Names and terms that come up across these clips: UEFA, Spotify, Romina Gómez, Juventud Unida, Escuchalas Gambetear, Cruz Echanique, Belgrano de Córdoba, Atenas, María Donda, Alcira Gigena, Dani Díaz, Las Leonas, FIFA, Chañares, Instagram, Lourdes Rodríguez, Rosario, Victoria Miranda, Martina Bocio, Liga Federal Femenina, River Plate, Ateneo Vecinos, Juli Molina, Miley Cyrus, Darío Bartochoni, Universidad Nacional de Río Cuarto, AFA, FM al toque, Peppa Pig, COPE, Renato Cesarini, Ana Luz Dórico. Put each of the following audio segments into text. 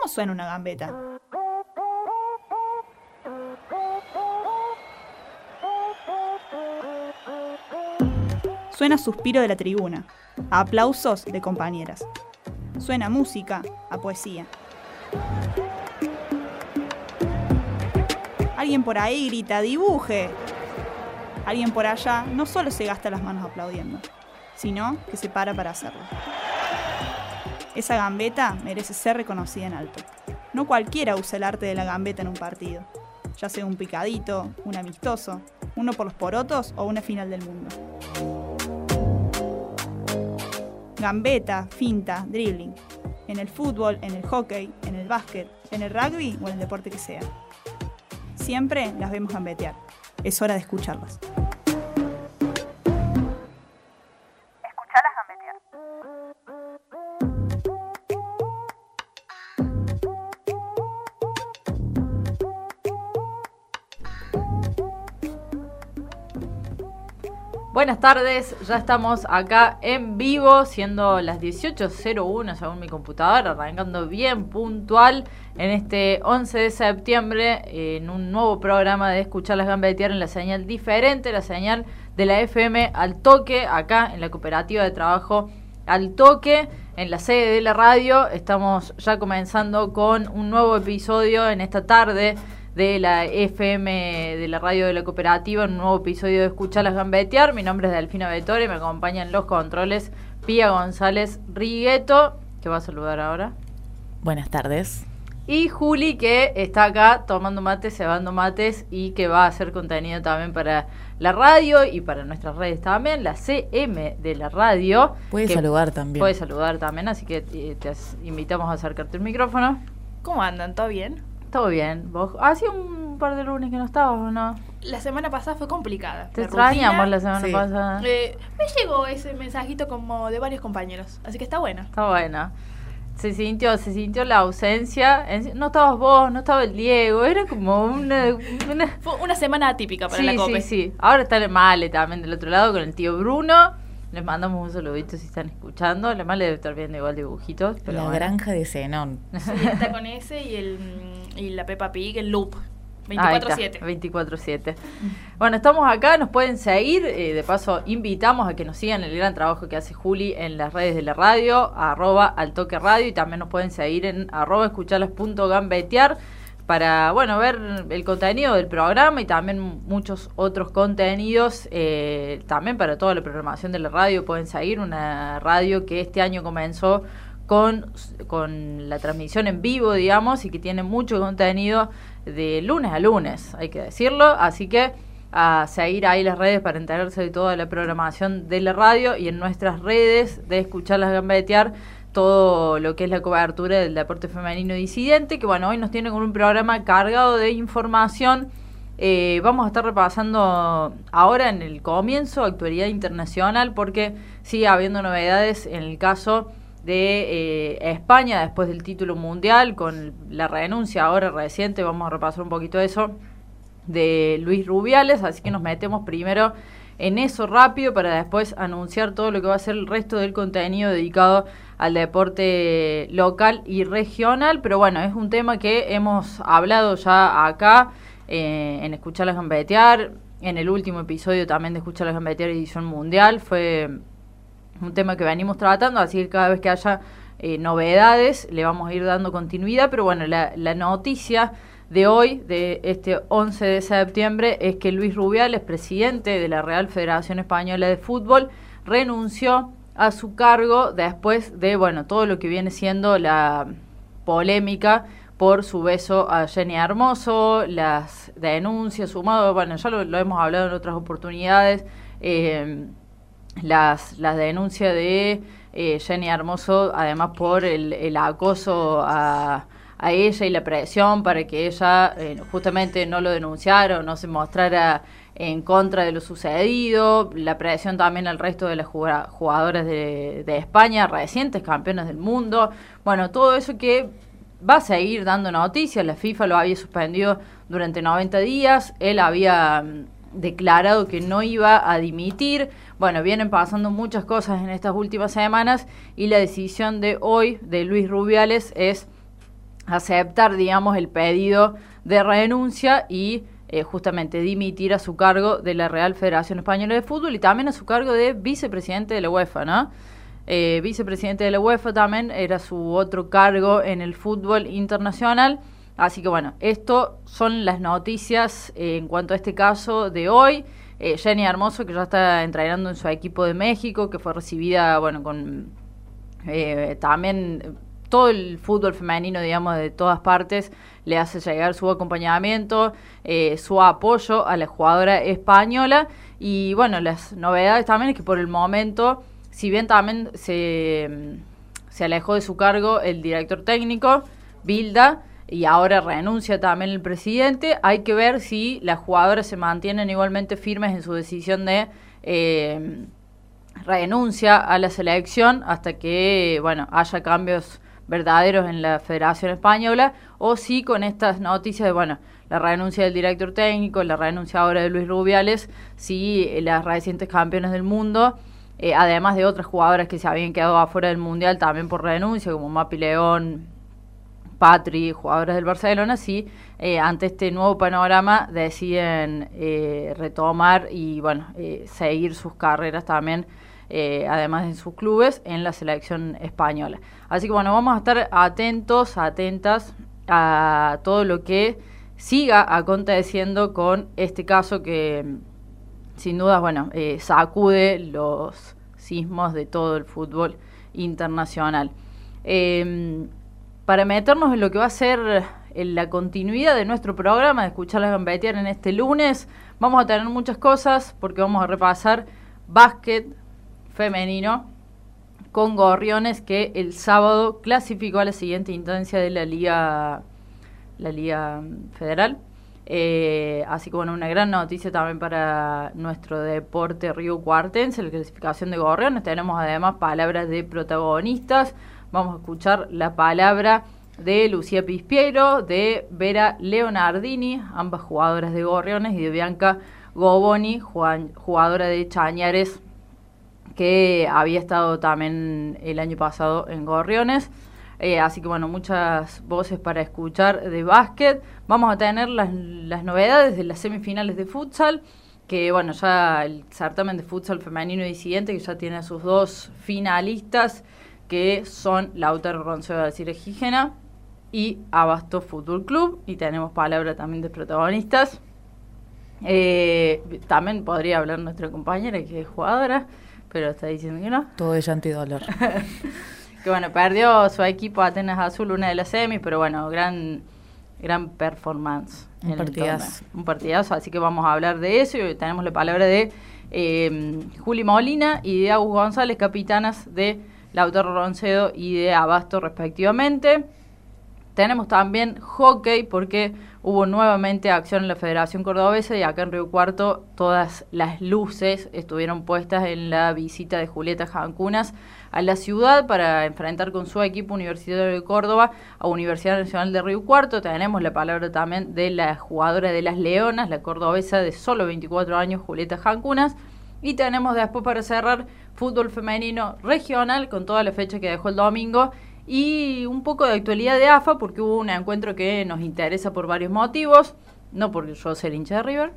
¿Cómo suena una gambeta? Suena suspiro de la tribuna, a aplausos de compañeras. Suena música, a poesía. Alguien por ahí grita, ¡dibuje! Alguien por allá no solo se gasta las manos aplaudiendo, sino que se para hacerlo. Esa gambeta merece ser reconocida en alto. No cualquiera usa el arte de la gambeta en un partido, ya sea un picadito, un amistoso, uno por los porotos o una final del mundo. Gambeta, finta, dribbling. En el fútbol, en el hockey, en el básquet, en el rugby o en el deporte que sea. Siempre las vemos gambetear. Es hora de escucharlas. Escuchalas gambetear. Buenas tardes, ya estamos acá en vivo, siendo las 18:01 según mi computadora, arrancando bien puntual. En este 11 de septiembre, en un nuevo programa de Escuchalas Gambetear, en la señal diferente, la señal de la FM al toque, acá en la Cooperativa de Trabajo al toque, en la sede de la radio. Estamos ya comenzando con un nuevo episodio en esta tarde de la FM de la radio de la Cooperativa, un nuevo episodio de Escuchalas Gambetear. Mi nombre es Delfina Vettori, me acompañan los controles Pía González Rigueto, que va a saludar ahora. Buenas tardes. Y Juli, que está acá tomando mates, cebando mates, y que va a hacer contenido también para la radio y para nuestras redes también, la CM de la radio. Puede saludar también, así que te invitamos a acercarte el micrófono. ¿Cómo andan? ¿Todo bien? Todo bien. ¿Vos? Hace un par de lunes que no estabas, ¿o no? La semana pasada fue complicada. Te extrañamos la semana pasada. Me llegó ese mensajito como de varios compañeros, así que está bueno. Está bueno. Se sintió la ausencia, no estabas vos, no estaba el Diego, era como fue una semana atípica para la Cope. Sí. Ahora está la Male también del otro lado con el tío Bruno, les mandamos un saludito si están escuchando. La Male debe estar viendo igual dibujitos. Pero la granja de Zenón. Sí, está con ese y la Peppa Pig, el loop. 24/7. 24/7. Bueno, estamos acá, nos pueden seguir. De paso, invitamos a que nos sigan el gran trabajo que hace Juli en las redes de la radio, @altoqueradio, y también nos pueden seguir en @escuchalas.gambetear para, bueno, ver el contenido del programa y también muchos otros contenidos, también para toda la programación de la radio. Pueden seguir una radio que este año comenzó con la transmisión en vivo, digamos, y que tiene mucho contenido de lunes a lunes, hay que decirlo, así que a seguir ahí las redes para enterarse de toda la programación de la radio, y en nuestras redes de Escuchalas Gambetear todo lo que es la cobertura del deporte femenino disidente, que bueno, hoy nos tiene con un programa cargado de información. Vamos a estar repasando ahora en el comienzo actualidad internacional, porque sigue habiendo novedades en el caso de España después del título mundial, con la renuncia ahora reciente, vamos a repasar un poquito eso, de Luis Rubiales, así que nos metemos primero en eso rápido para después anunciar todo lo que va a ser el resto del contenido dedicado al deporte local y regional. Pero bueno, es un tema que hemos hablado ya acá en Escuchalas Gambetear, en el último episodio también de Escuchalas Gambetear edición mundial, fue un tema que venimos tratando, así que cada vez que haya novedades le vamos a ir dando continuidad. Pero bueno, la noticia de hoy, de este 11 de septiembre, es que Luis Rubiales, presidente de la Real Federación Española de Fútbol, renunció a su cargo después de, bueno, todo lo que viene siendo la polémica por su beso a Jenny Hermoso, las denuncias, sumado, bueno, ya lo hemos hablado en otras oportunidades, las denuncias de Jenny Hermoso, además por el acoso a ella y la presión para que ella justamente no lo denunciara o no se mostrara en contra de lo sucedido, la presión también al resto de las jugadoras de España, recientes campeonas del mundo. Bueno, todo eso que va a seguir dando noticias. La FIFA lo había suspendido durante 90 días, él había declarado que no iba a dimitir. Bueno, vienen pasando muchas cosas en estas últimas semanas, y la decisión de hoy de Luis Rubiales es aceptar, digamos, el pedido de renuncia y justamente dimitir a su cargo de la Real Federación Española de Fútbol y también a su cargo de vicepresidente de la UEFA, ¿no? Vicepresidente de la UEFA también era su otro cargo en el fútbol internacional. Así que bueno, esto son las noticias en cuanto a este caso de hoy. Jenny Hermoso, que ya está entrenando en su equipo de México, que fue recibida, bueno, con también todo el fútbol femenino, digamos, de todas partes, le hace llegar su acompañamiento, su apoyo a la jugadora española. Y bueno, las novedades también es que por el momento, si bien también se alejó de su cargo el director técnico, Bilda, y ahora renuncia también el presidente, hay que ver si las jugadoras se mantienen igualmente firmes en su decisión de renuncia a la selección hasta que, bueno, haya cambios verdaderos en la Federación Española, o si con estas noticias de, bueno, la renuncia del director técnico, la renuncia ahora de Luis Rubiales, si las recientes campeonas del mundo, además de otras jugadoras que se habían quedado afuera del Mundial también por renuncia, como Mapi León, Patri, jugadoras del Barcelona, si ante este nuevo panorama deciden retomar y, bueno, seguir sus carreras también, además en sus clubes, en la selección española. Así que bueno, vamos a estar atentos, atentas a todo lo que siga aconteciendo con este caso que sin dudas, bueno, sacude los sismos de todo el fútbol internacional. Para meternos en lo que va a ser la continuidad de nuestro programa de Escuchalas Gambetear en este lunes, vamos a tener muchas cosas porque vamos a repasar básquet femenino con Gorriones, que el sábado clasificó a la siguiente instancia de la Liga Federal. Así que bueno, una gran noticia también para nuestro deporte riocuartense, la clasificación de Gorriones. Tenemos además palabras de protagonistas. Vamos a escuchar la palabra de Lucía Pispieiro, de Vera Leonardini, ambas jugadoras de Gorriones, y de Bianca Govoni, jugadora de Chañares, que había estado también el año pasado en Gorriones. Así que bueno, muchas voces para escuchar de básquet. Vamos a tener las novedades de las semifinales de futsal, que bueno, ya el certamen de futsal femenino y siguiente, que ya tiene a sus dos finalistas, que son Lautaro Roncedo de Alcira Gigena y Abasto Fútbol Club, y tenemos palabra también de protagonistas. También podría hablar nuestra compañera, que es jugadora, pero está diciendo que no. Todo es antidolor. Que bueno, perdió su equipo Atenas Azul, una de las semis, pero bueno, gran performance. Un partidazo. Un partidazo, así que vamos a hablar de eso, y tenemos la palabra de Juli Molina y de Agustina González, capitanas de Lautaro Roncedo y de Abasto respectivamente. Tenemos también hockey, porque hubo nuevamente acción en la Federación Cordobesa, y acá en Río Cuarto todas las luces estuvieron puestas en la visita de Julieta Jankunas a la ciudad para enfrentar con su equipo Universitario de Córdoba a Universidad Nacional de Río Cuarto. Tenemos la palabra también de la jugadora de Las Leonas, la cordobesa de solo 24 años, Julieta Jankunas. Y tenemos después, para cerrar, fútbol femenino regional con toda la fecha que dejó el domingo y un poco de actualidad de AFA, porque hubo un encuentro que nos interesa por varios motivos, no porque yo sea hincha de River,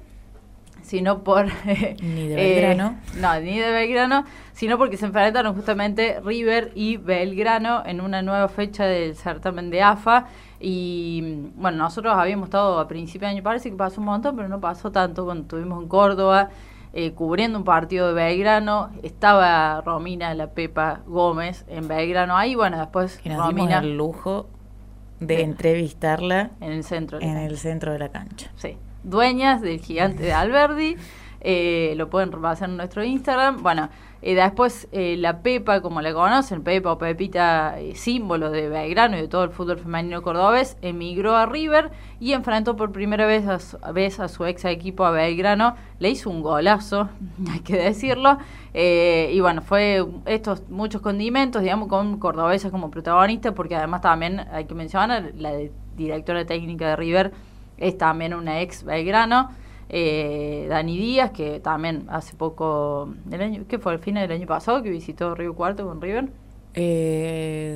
sino por ni de Belgrano, sino porque se enfrentaron justamente River y Belgrano en una nueva fecha del certamen de AFA. Y bueno, nosotros habíamos estado a principio de año, parece que pasó un montón, pero no pasó tanto, cuando estuvimos en Córdoba cubriendo un partido de Belgrano. Estaba Romina la Pepa Gómez en Belgrano ahí, bueno, después y nos dimos el lujo de entrevistarla en el centro de la cancha. Sí, dueñas del gigante de Alberdi, lo pueden repasar en nuestro Instagram. Bueno, después la Pepa, como la conocen, Pepa o Pepita, símbolo de Belgrano y de todo el fútbol femenino cordobés, emigró a River y enfrentó por primera vez a su ex equipo, a Belgrano. Le hizo un golazo, hay que decirlo, y bueno, fue estos muchos condimentos, digamos, con cordobesas como protagonista, porque además también hay que mencionar, la directora técnica de River es también una ex Belgrano, Dani Díaz, que también hace poco, el año, ¿qué fue? El final del año pasado, que visitó Río Cuarto con River.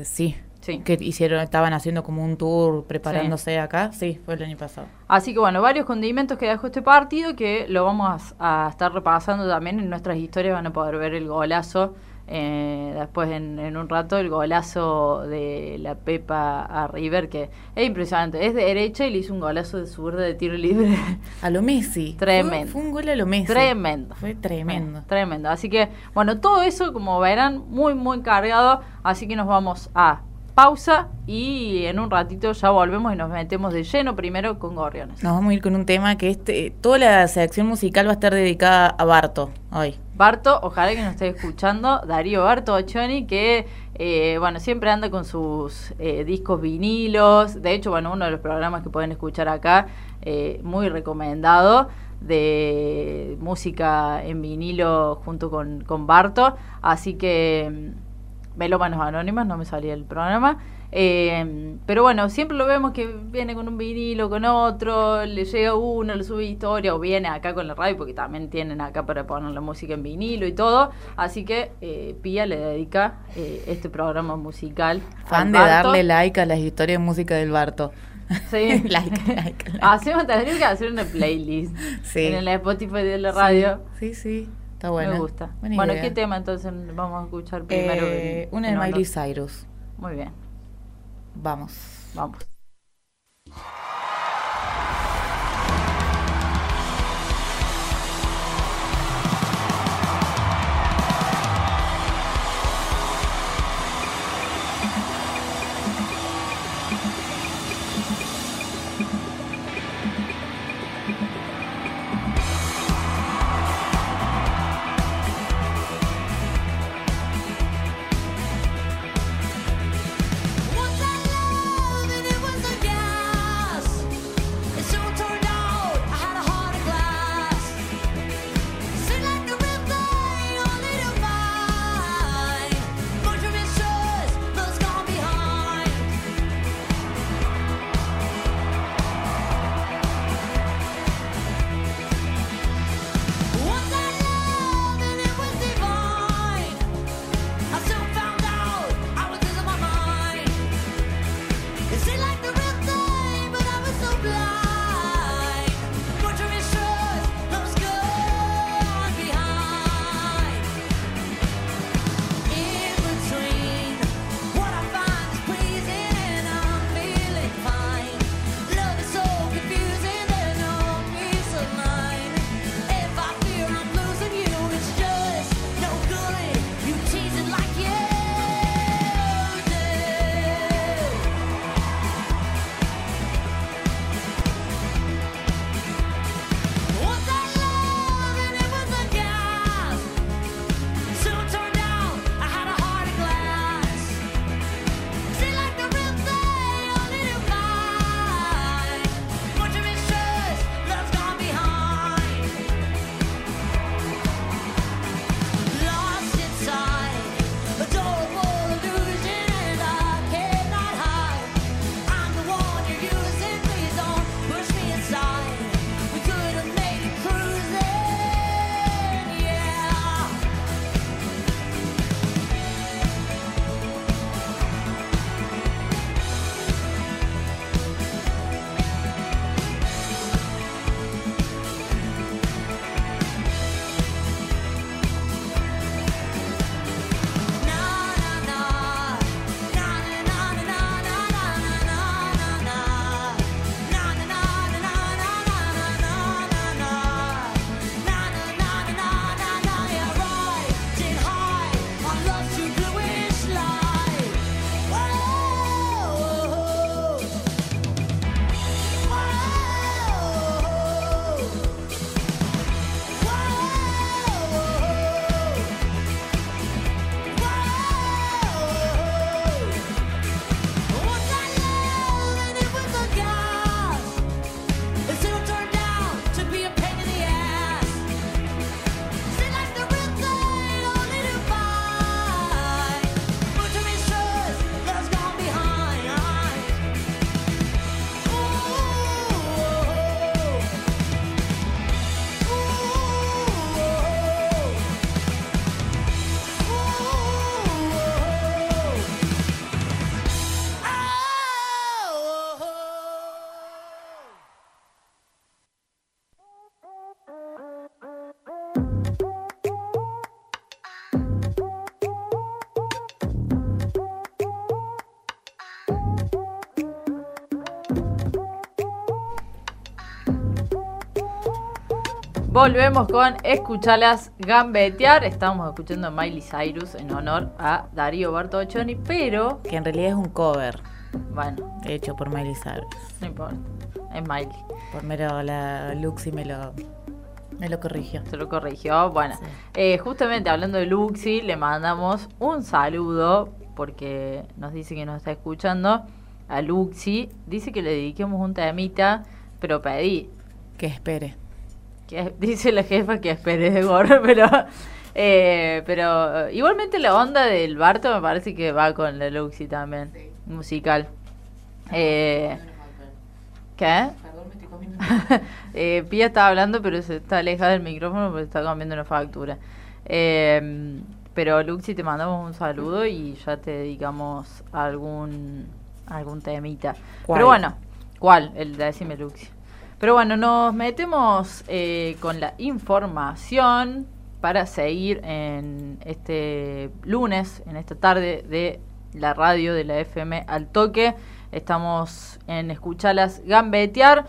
Sí. Sí. Que hicieron, estaban haciendo como un tour preparándose acá. Sí, fue el año pasado. Así que bueno, varios condimentos que dejó este partido, que lo vamos a estar repasando también en nuestras historias. Van a poder ver el golazo, después en un rato, el golazo de la Pepa a River, que es impresionante. Es de derecha y le hizo un golazo de zurda de tiro libre. A lo Messi. Tremendo. Fue un gol a lo Messi. Tremendo. Fue tremendo. Tremendo. Así que bueno, todo eso, como verán, muy, muy cargado. Así que nos vamos a pausa y en un ratito ya volvemos y nos metemos de lleno primero con Gorriones. Nos vamos a ir con un tema que toda la sección musical va a estar dedicada a Barto hoy. Barto, ojalá que nos esté escuchando, Darío Bartochoni, que bueno, siempre anda con sus discos vinilos. De hecho, bueno, uno de los programas que pueden escuchar acá, muy recomendado, de música en vinilo junto con Barto. Así que Melómanos Anónimas, no me salía el programa, pero bueno, siempre lo vemos que viene con un vinilo, con otro, le llega uno, le sube historia, o viene acá con la radio, porque también tienen acá para poner la música en vinilo y todo. Así que Pía le dedica este programa musical. Fan de Barto. Darle like a las historias de música del Barto. Sí. like. Hacemos, tendríamos que hacer una playlist en el Spotify de la radio. Sí. Está buena. Me gusta. Bueno, ¿qué tema entonces vamos a escuchar primero? Una de Miley Cyrus. Muy bien. Vamos. Volvemos con Escuchalas Gambetear. Estamos escuchando a Miley Cyrus en honor a Darío Bartochoni, pero... que en realidad es un cover. Bueno. Hecho por Miley Cyrus. No importa. Es Miley. Por mero la Luxi me lo corrigió. Se lo corrigió. Bueno, sí. Justamente hablando de Luxi, le mandamos un saludo porque nos dice que nos está escuchando. A Luxi. Dice que le dediquemos un temita, pero pedí... que espere. Que dice la jefa que esperes de gorro, pero igualmente la onda del Barto me parece que va con la Luxi también, sí. Musical. ¿Qué? Perdón, me estoy comiendo. Pía está hablando, pero se está alejada del micrófono porque está comiendo una factura. Pero Luxi, te mandamos un saludo y ya te dedicamos a algún temita. ¿Cuál? Pero bueno, ¿cuál? El de decime Luxi. Pero bueno, nos metemos con la información para seguir en este lunes, en esta tarde de la radio de la FM al toque. Estamos en Escuchalas Gambetear.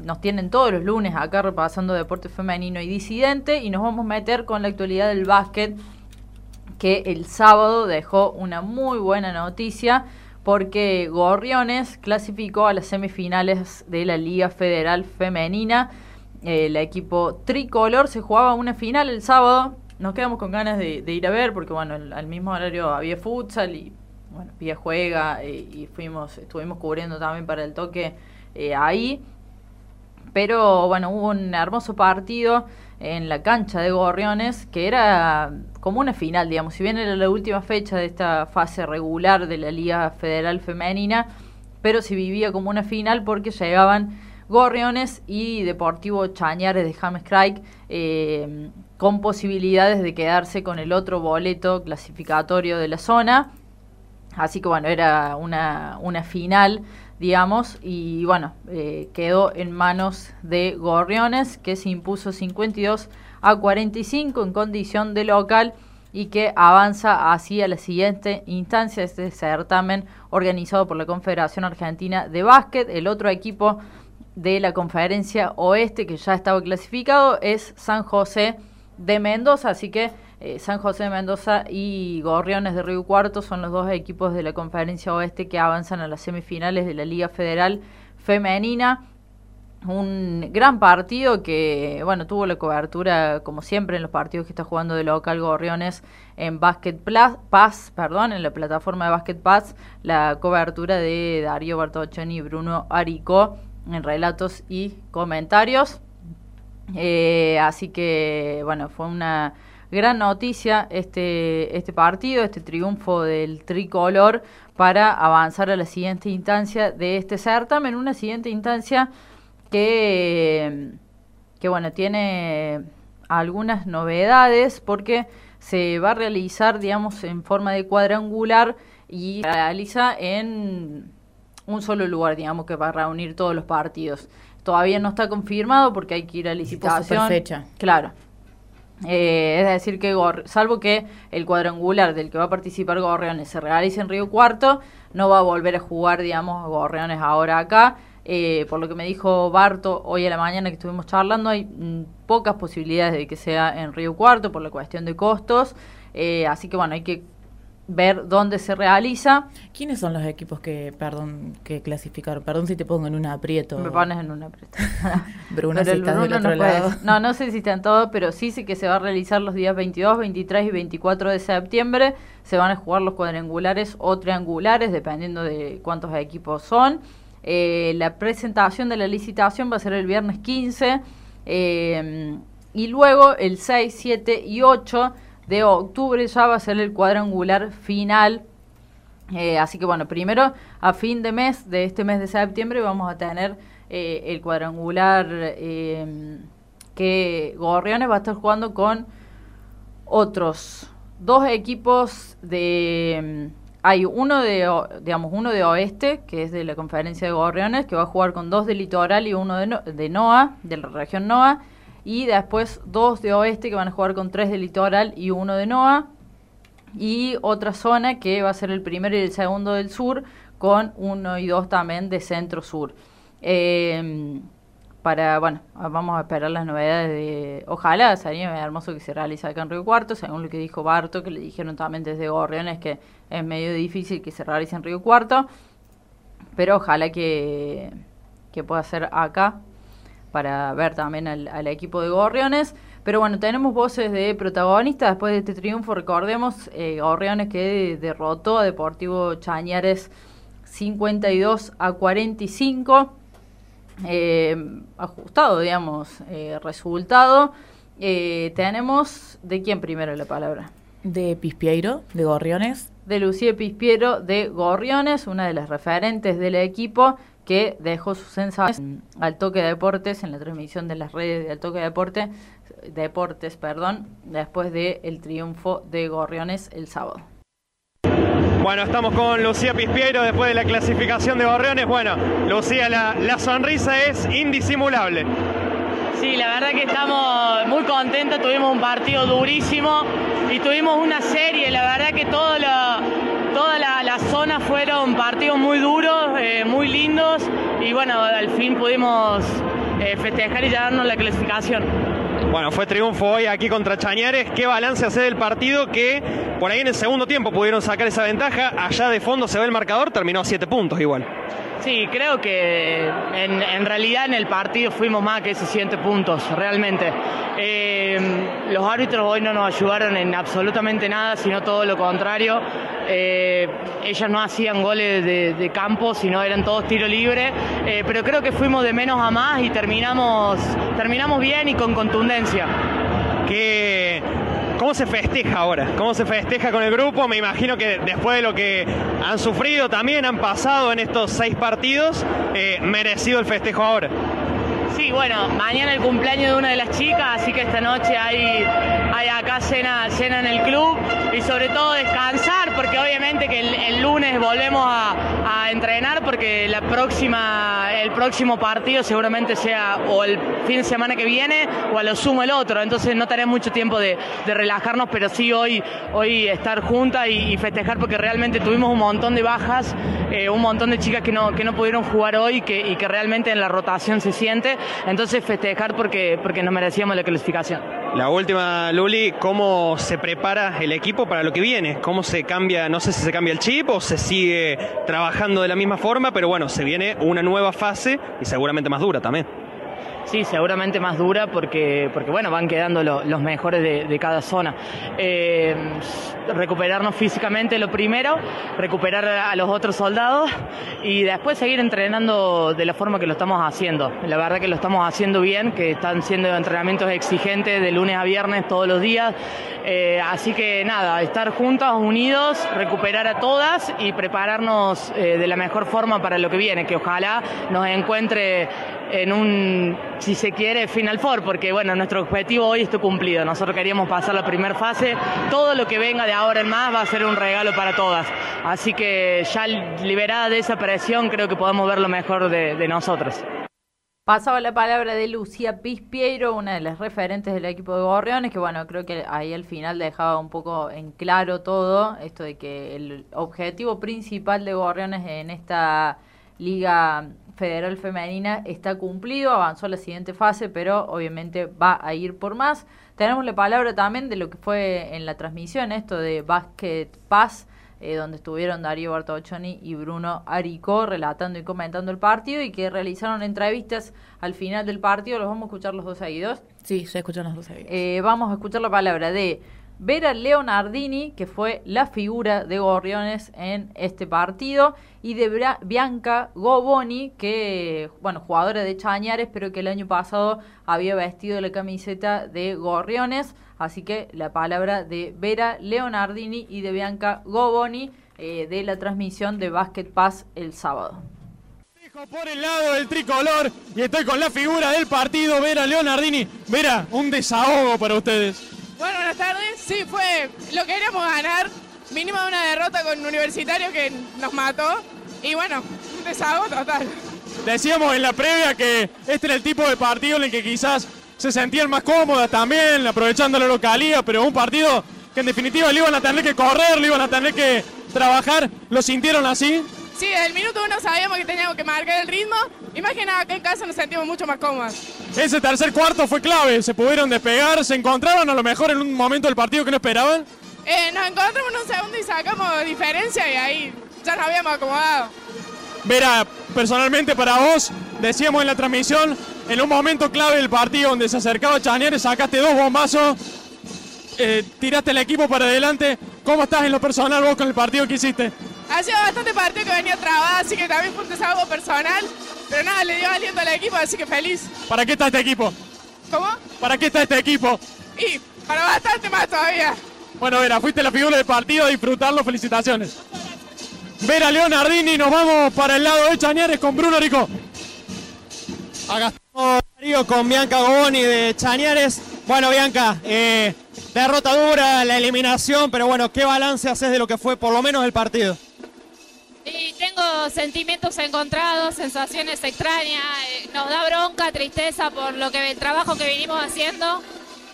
Nos tienen todos los lunes acá repasando deporte femenino y disidente. Y nos vamos a meter con la actualidad del básquet, que el sábado dejó una muy buena noticia, porque Gorriones clasificó a las semifinales de la Liga Federal Femenina. El equipo tricolor se jugaba una final el sábado. Nos quedamos con ganas de ir a ver, porque bueno, al mismo horario había futsal y bueno, Pía juega, y estuvimos cubriendo también para el toque ahí. Pero bueno, hubo un hermoso partido en la cancha de Gorriones, que era como una final, digamos. Si bien era la última fecha de esta fase regular de la Liga Federal Femenina, pero se vivía como una final porque llegaban Gorriones y Deportivo Chañares de James Craig, con posibilidades de quedarse con el otro boleto clasificatorio de la zona. Así que bueno, era una final, digamos, y bueno, quedó en manos de Gorriones, que se impuso 52-45 en condición de local y que avanza así a la siguiente instancia, este certamen organizado por la Confederación Argentina de Básquet. El otro equipo de la Conferencia Oeste que ya estaba clasificado es San José de Mendoza, así que San José de Mendoza y Gorriones de Río Cuarto son los dos equipos de la Conferencia Oeste que avanzan a las semifinales de la Liga Federal Femenina. Un gran partido que, bueno, tuvo la cobertura, como siempre, en los partidos que está jugando de local Gorriones en Basket Pass, en la plataforma de Basket Pass, la cobertura de Darío Bartochoni y Bruno Aricó en relatos y comentarios. Así que, bueno, fue una... gran noticia este partido, este triunfo del tricolor para avanzar a la siguiente instancia de este certamen, una siguiente instancia que bueno, tiene algunas novedades porque se va a realizar, digamos, en forma de cuadrangular y se realiza en un solo lugar, digamos, que va a reunir todos los partidos. Todavía no está confirmado porque hay que ir a licitación. Fecha. Claro. Es decir, que salvo que el cuadrangular del que va a participar Gorriones se realice en Río Cuarto, no va a volver a jugar, digamos, Gorriones ahora acá. Por lo que me dijo Barto hoy a la mañana que estuvimos charlando, hay pocas posibilidades de que sea en Río Cuarto por la cuestión de costos. Así que bueno, hay que ver dónde se realiza. ¿Quiénes son los equipos que clasificaron? Perdón si te pongo en un aprieto. Me pones en un aprieto. Bruno, si estás del otro lado. No sé si están todos, pero sí sé que se va a realizar los días 22, 23 y 24 de septiembre. Se van a jugar los cuadrangulares o triangulares, dependiendo de cuántos equipos son. La presentación de la licitación va a ser el viernes 15. Y luego el 6, 7 y 8... de octubre ya va a ser el cuadrangular final, así que bueno, primero a fin de mes, de este mes de septiembre, vamos a tener el cuadrangular que Gorriones va a estar jugando con otros dos equipos de... hay uno de Oeste, que es de la Conferencia de Gorriones, que va a jugar con dos de Litoral y uno de NOA, de la región NOA. Y después dos de Oeste que van a jugar con tres de Litoral y uno de NOA. Y otra zona que va a ser el primero y el segundo del sur, con uno y dos también de Centro Sur. para, bueno, vamos a esperar las novedades de, ojalá, sería hermoso que se realice acá en Río Cuarto, según lo que dijo Barto, que le dijeron también desde Gorriones que es medio difícil que se realice en Río Cuarto, pero ojalá que pueda ser acá, para ver también al equipo de Gorriones. Pero bueno, tenemos voces de protagonistas después de este triunfo. Recordemos, Gorriones que derrotó a Deportivo Chañares 52-45, ajustado, digamos, resultado. Tenemos, ¿de quién primero la palabra? De Pispieiro, de Gorriones. De Lucía Pispieiro, de Gorriones, una de las referentes del equipo, que dejó sus sensaciones al toque de deportes, en la transmisión de las redes de al toque de deportes, después del triunfo de Gorriones el sábado. Bueno, estamos con Lucía Pispieiro después de la clasificación de Gorriones. Bueno, Lucía, la sonrisa es indisimulable. Sí, la verdad que estamos muy contentos, tuvimos un partido durísimo y tuvimos una serie, la verdad que toda la zona fueron partidos muy duros, muy lindos, y bueno, al fin pudimos festejar y llevarnos la clasificación. Bueno, fue triunfo hoy aquí contra Chañares. ¿Qué balance hace del partido que por ahí en el segundo tiempo pudieron sacar esa ventaja? Allá de fondo se ve el marcador, terminó a 7 puntos igual. Sí, creo que en realidad en el partido fuimos más que esos 7 puntos, realmente. Los árbitros hoy no nos ayudaron en absolutamente nada, sino todo lo contrario. Ellas no hacían goles de campo, sino eran todos tiro libre. Pero creo que fuimos de menos a más y terminamos bien y con contundencia. ¿Cómo se festeja ahora? ¿Cómo se festeja con el grupo? Me imagino que después de lo que han sufrido, también han pasado en estos 6 partidos, merecido el festejo ahora. Sí, bueno, mañana el cumpleaños de una de las chicas, así que esta noche hay acá cena en el club y sobre todo descansar, porque obviamente que el lunes volvemos a entrenar, porque el próximo partido seguramente sea o el fin de semana que viene o a lo sumo el otro, entonces no tenemos mucho tiempo de relajarnos, pero sí hoy estar juntas y festejar, porque realmente tuvimos un montón de bajas, un montón de chicas que no pudieron jugar hoy y que realmente en la rotación se siente, entonces festejar porque nos merecíamos la clasificación. La última, Luli, ¿cómo se prepara el equipo para lo que viene? ¿Cómo se cambia? No sé si se cambia el chip o se sigue trabajando de la misma forma, pero bueno, se viene una nueva fase y seguramente más dura también. Sí, seguramente más dura porque bueno, van quedando los mejores de cada zona. Recuperarnos físicamente lo primero, recuperar a los otros soldados y después seguir entrenando de la forma que lo estamos haciendo. La verdad que lo estamos haciendo bien, que están siendo entrenamientos exigentes de lunes a viernes todos los días. Así que nada, estar juntas, unidos, recuperar a todas y prepararnos de la mejor forma para lo que viene, que ojalá nos encuentre en un, si se quiere, Final Four, porque bueno, nuestro objetivo hoy está cumplido. Nosotros queríamos pasar la primera fase, todo lo que venga de ahora en más va a ser un regalo para todas, así que ya liberada de esa presión creo que podemos ver lo mejor de nosotros. Pasaba la palabra de Lucía Pispieiro, una de las referentes del equipo de Gorriones, que bueno, creo que ahí al final dejaba un poco en claro todo, esto de que el objetivo principal de Gorriones en esta Liga Federal Femenina está cumplido, avanzó a la siguiente fase, pero obviamente va a ir por más. Tenemos la palabra también de lo que fue en la transmisión, esto de Basket Pass, donde estuvieron Darío Bartochoni y Bruno Aricó relatando y comentando el partido, y que realizaron entrevistas al final del partido. ¿Los vamos a escuchar los dos seguidos? Sí, se escuchan los dos seguidos. Vamos a escuchar la palabra de Vera Leonardini, que fue la figura de Gorriones en este partido, y de Bianca Govoni, que, bueno, jugadora de Chañares, pero que el año pasado había vestido la camiseta de Gorriones. Así que la palabra de Vera Leonardini y de Bianca Govoni de la transmisión de Basket Pass el sábado. Por el lado del tricolor, y estoy con la figura del partido, Vera Leonardini. Vera, un desahogo para ustedes. Bueno, buenas tardes. Sí, fue lo que queríamos ganar, mínimo de una derrota con un Universitario que nos mató, y bueno, un desahogo total. Decíamos en la previa que este era el tipo de partido en el que quizás se sentían más cómodas también, aprovechando la localía, pero un partido que en definitiva le iban a tener que correr, le iban a tener que trabajar. ¿Lo sintieron así? Sí, desde el minuto uno sabíamos que teníamos que marcar el ritmo. Imagínate que en casa nos sentimos mucho más cómodas. Ese tercer cuarto fue clave, se pudieron despegar, se encontraron a lo mejor en un momento del partido que no esperaban. Nos encontramos en un segundo y sacamos diferencia y ahí ya nos habíamos acomodado. Vera, personalmente para vos, decíamos en la transmisión, en un momento clave del partido donde se acercaba Chañares, sacaste dos bombazos, tiraste el equipo para adelante. ¿Cómo estás en lo personal vos con el partido que hiciste? Ha sido bastante partido que venía trabada, así que también fue un desahogo personal. Pero nada, le dio aliento al equipo, así que feliz. ¿Para qué está este equipo? ¿Cómo? ¿Para qué está este equipo? Y para bastante más todavía. Bueno, Vera, fuiste la figura del partido, a disfrutarlo, felicitaciones. Vera Leonardini, nos vamos para el lado de Chañares con Bruno Aricó. Acá estamos, Darío, con Bianca Govoni de Chañares. Bueno, Bianca, derrota dura, la eliminación, pero bueno, ¿qué balance haces de lo que fue por lo menos el partido? Y tengo sentimientos encontrados, sensaciones extrañas, nos da bronca, tristeza por lo que el trabajo que vinimos haciendo.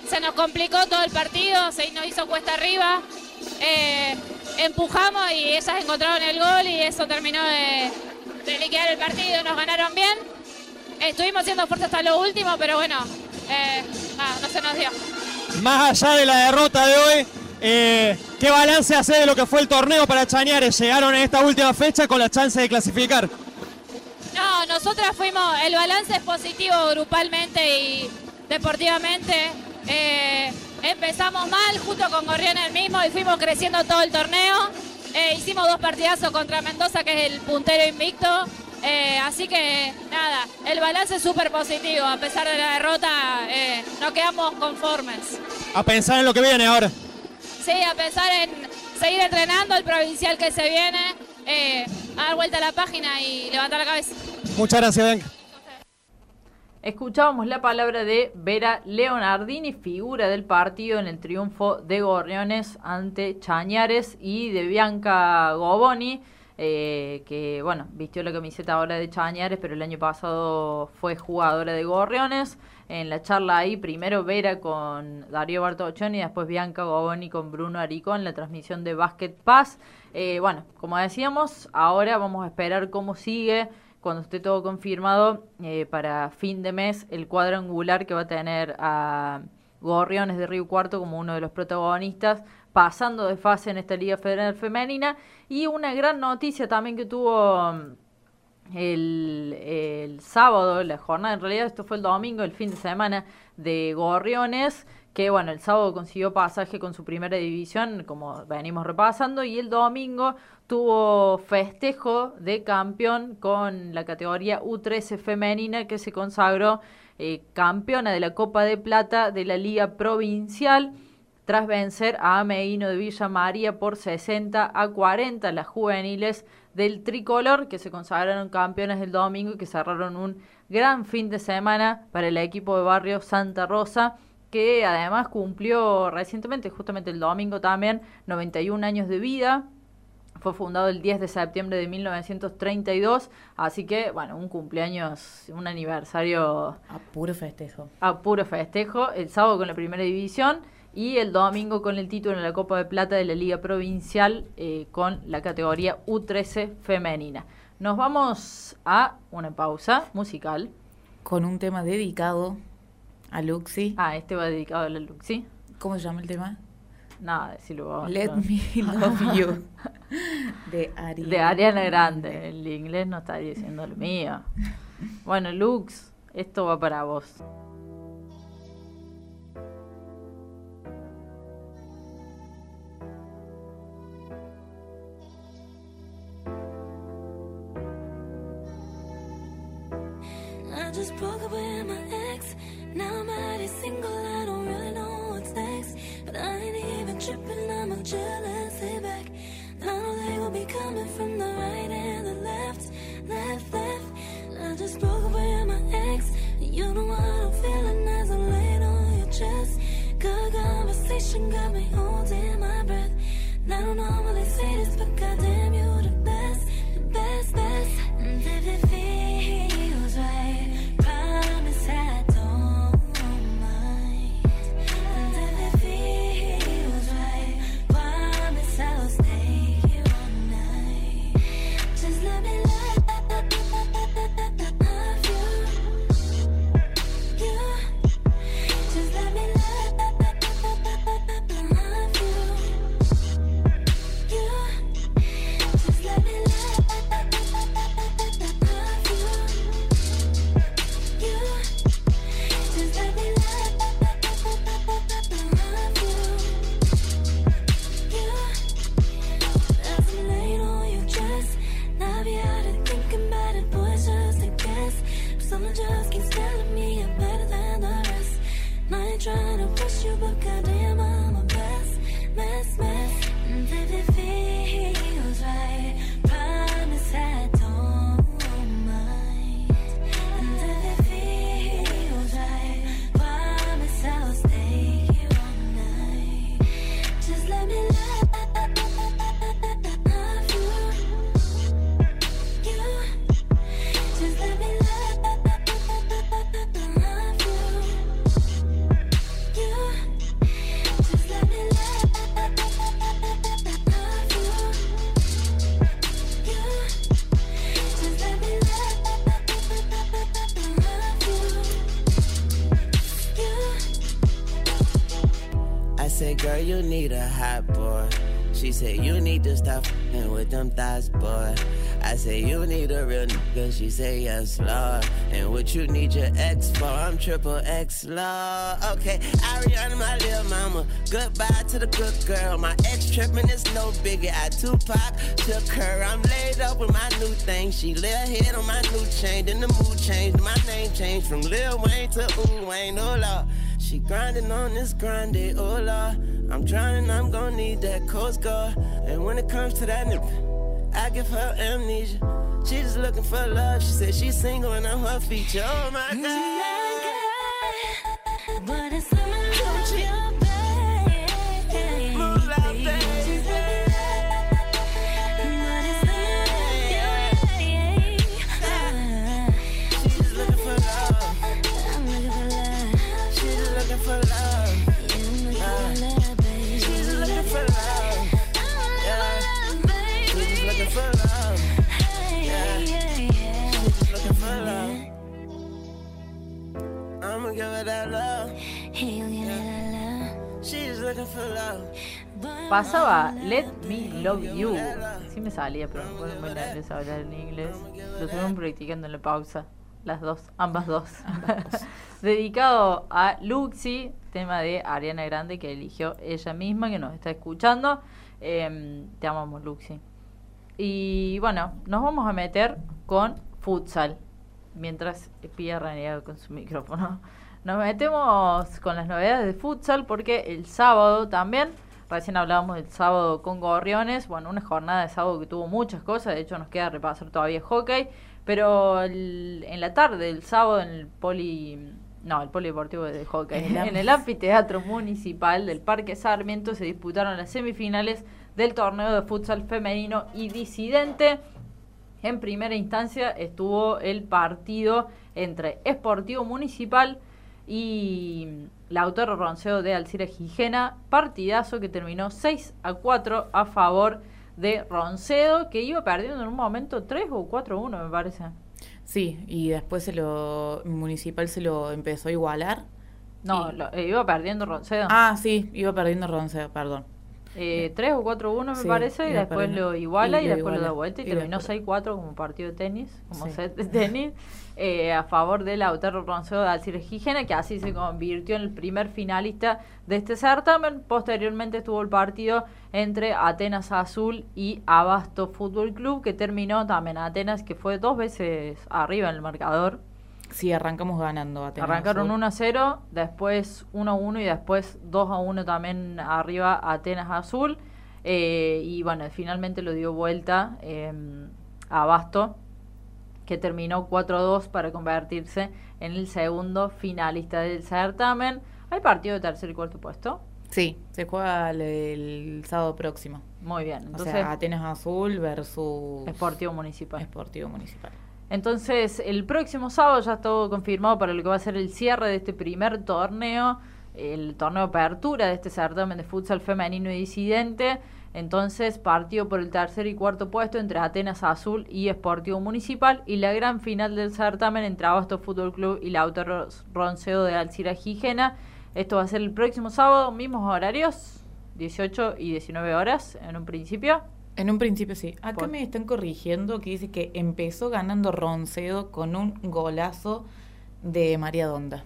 Se nos complicó todo el partido, se nos hizo cuesta arriba, empujamos y ellas encontraron el gol y eso terminó de liquidar el partido, nos ganaron bien. Estuvimos haciendo fuerza hasta lo último, pero bueno, no se nos dio. Más allá de la derrota de hoy, ¿qué balance hace de lo que fue el torneo para Chañares? Llegaron en esta última fecha con la chance de clasificar. No, nosotras fuimos, el balance es positivo grupalmente y deportivamente. Empezamos mal, justo con Gorriones mismo, y fuimos creciendo todo el torneo. Hicimos dos partidazos contra Mendoza, que es el puntero invicto. Así que nada, el balance es súper positivo, a pesar de la derrota no quedamos conformes. A pensar en lo que viene ahora. Sí, a pensar en seguir entrenando, el provincial que se viene, a dar vuelta a la página y levantar la cabeza. Muchas gracias, Bianca. Escuchábamos la palabra de Vera Leonardini, figura del partido en el triunfo de Gorriones ante Chañares, y de Bianca Govoni, que bueno, vistió la camiseta ahora de Chañares, pero el año pasado fue jugadora de Gorriones. En la charla ahí, primero Vera con Darío Bartochoni y después Bianca Govoni con Bruno Aricó en la transmisión de Basket Pass. Bueno, como decíamos, ahora vamos a esperar cómo sigue, cuando esté todo confirmado, para fin de mes, el cuadrangular que va a tener a Gorriones de Río Cuarto como uno de los protagonistas, pasando de fase en esta Liga Federal Femenina. Y una gran noticia también que tuvo el sábado, la jornada, en realidad esto fue el domingo, el fin de semana de Gorriones, que bueno, el sábado consiguió pasaje con su primera división, como venimos repasando, y el domingo tuvo festejo de campeón con la categoría U13 femenina, que se consagró campeona de la Copa de Plata de la Liga Provincial, tras vencer a Ameíno de Villa María por 60-40, las juveniles del tricolor, que se consagraron campeonas el domingo y que cerraron un gran fin de semana para el equipo de barrio Santa Rosa, que además cumplió recientemente, justamente el domingo también, 91 años de vida. Fue fundado el 10 de septiembre de 1932, así que, bueno, un cumpleaños, un aniversario a puro festejo. A puro festejo, el sábado con la primera división y el domingo con el título en la Copa de Plata de la Liga Provincial con la categoría U13 femenina. Nos vamos a una pausa musical. Con un tema dedicado a Luxi. Ah, este va dedicado a la Luxi. ¿Cómo se llama el tema? Nada, decirlo vos. Let me love you. De Ariana Grande. El inglés no está diciendo lo mío. Bueno, Lux, esto va para vos. I just broke up with my ex. Now I'm already single, I don't really know what's next. But I ain't even tripping, I'm not jealous, lay back. I know they will be coming from the right and the left, left, left. I just broke up with my ex. You know what I'm feeling as I'm laying on your chest. Good conversation got me holding my breath. And I don't normally say this, but goddamn you the best, the best, best. And if it feels right, promise I I'll stay here all night. Just girl, you need a hot boy. She said, you need to stop f***ing with them thighs, boy. I said, you need a real nigga. She said, yes, Lord. And what you need your ex for? I'm triple X, Lord. Okay, Ariana, my little mama. Goodbye to the good girl. My ex tripping is no biggie. I Tupac took her. I'm laid up with my new thing. She lay her head on my new chain. Then the mood changed. My name changed from Lil Wayne to Ooh Wayne, oh, Lord. She grinding on this grande, oh, Lord. I'm drowning, I'm gonna need that Coast Guard. And when it comes to that nigga, I give her amnesia. She just looking for love. She said she's single and I'm her feature. Oh, my God. My God, but it's not your bed. Move out, baby. I'ma give her that love. He'll give her that love. She's looking for love. Pasaba Let Me Love You. Sí me salía, pero no puedo ponerles a hablar en inglés. Lo estuvieron practicando en la pausa. Las dos, ambas dos. Dedicado a Luxi, tema de Ariana Grande que eligió ella misma, que nos está escuchando. Te amamos, Luxi. Y bueno, nos vamos a meter con futsal. Mientras Pía renega con su micrófono, nos metemos con las novedades de futsal, porque el sábado también, recién hablábamos del sábado con Gorriones, bueno, una jornada de sábado que tuvo muchas cosas, de hecho nos queda repasar todavía hockey, pero en la tarde del sábado en el polideportivo de hockey, en el anfiteatro municipal del Parque Sarmiento se disputaron las semifinales del torneo de futsal femenino y disidente. En primera instancia estuvo el partido entre Sportivo Municipal y Lautaro Roncedo de Alcira Gigena, partidazo que terminó 6-4 a favor de Roncedo, que iba perdiendo en un momento 3 o 4-1 me parece. Sí, y después Municipal se lo empezó a igualar. No, iba perdiendo Roncedo. Ah, sí, iba perdiendo Roncedo, perdón. 3 o 4-1 me parece, y después lo iguala y después lo da vuelta y terminó 6-4 como partido de tenis, como set de tenis, a favor de Lautaro Roncedo de Alcira Gigena, que así se convirtió en el primer finalista de este certamen. Posteriormente estuvo el partido entre Atenas Azul y Abasto Fútbol Club, que terminó también Atenas, que fue dos veces arriba en el marcador. Sí, arrancamos ganando Atenas. Arrancaron 1-0, después 1-1 y después 2-1 también arriba Atenas Azul. Y bueno, finalmente lo dio vuelta a Abasto, que terminó 4-2 para convertirse en el segundo finalista del certamen. ¿Hay partido de tercer y cuarto puesto? Sí, se juega el sábado próximo. Muy bien. Entonces, o sea, Atenas Azul versus Sportivo Municipal. Entonces, el próximo sábado ya está todo confirmado para lo que va a ser el cierre de este primer torneo, el torneo apertura de este certamen de futsal femenino y disidente. Entonces, partido por el tercer y cuarto puesto entre Atenas Azul y Sportivo Municipal, y la gran final del certamen entre Abasto Fútbol Club y Lautaro Roncedo de Alcira Gigena. Esto va a ser el próximo sábado, mismos horarios, 18 y 19 horas en un principio. En un principio sí. Acá me están corrigiendo que dice que empezó ganando Roncedo con un golazo de María Donda.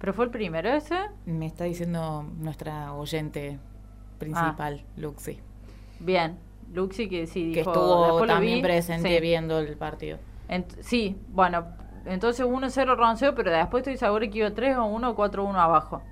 ¿Pero fue el primero ese? Me está diciendo nuestra oyente principal, Luxi. Bien, Luxi que sí dijo... Que estuvo también presente viendo el partido. Entonces 1-0 Roncedo, pero después estoy seguro que iba 3-1 o 4-1 abajo.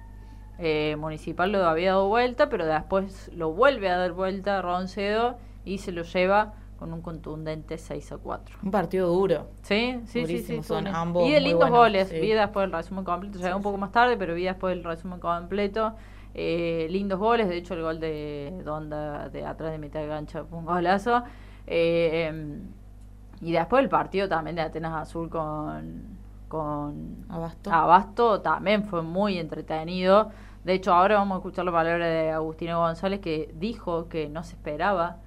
Municipal lo había dado vuelta, pero después lo vuelve a dar vuelta Roncedo... y se lo lleva con un contundente 6-4. Un partido duro. Sí. Durísimo, sí. Son ambos y de lindos goles. Sí. Vi después el resumen completo. Llegué un poco más tarde, pero vi después el resumen completo. Lindos goles. De hecho, el gol de Donda de atrás de mitad de cancha fue un golazo. Y después el partido también de Atenas Azul con Abasto también fue muy entretenido. De hecho, ahora vamos a escuchar la palabra de Agustina González, que dijo que no se esperaba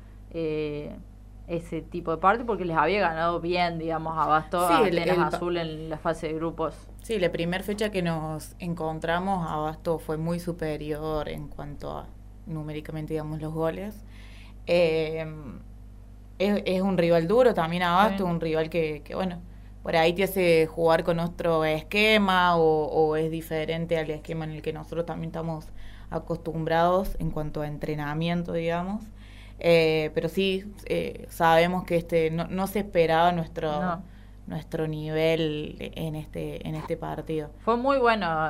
ese tipo de parte porque les había ganado bien, digamos, Abasto a Atenas Azul en la fase de grupos. Sí, la primera fecha que nos encontramos Abasto fue muy superior en cuanto a numéricamente, digamos, los goles. Es un rival duro también Abasto, un rival que bueno, por ahí te hace jugar con otro esquema o es diferente al esquema en el que nosotros también estamos acostumbrados en cuanto a entrenamiento, digamos. Pero sí, sabemos que no se esperaba nuestro nivel en este partido. Fue muy bueno,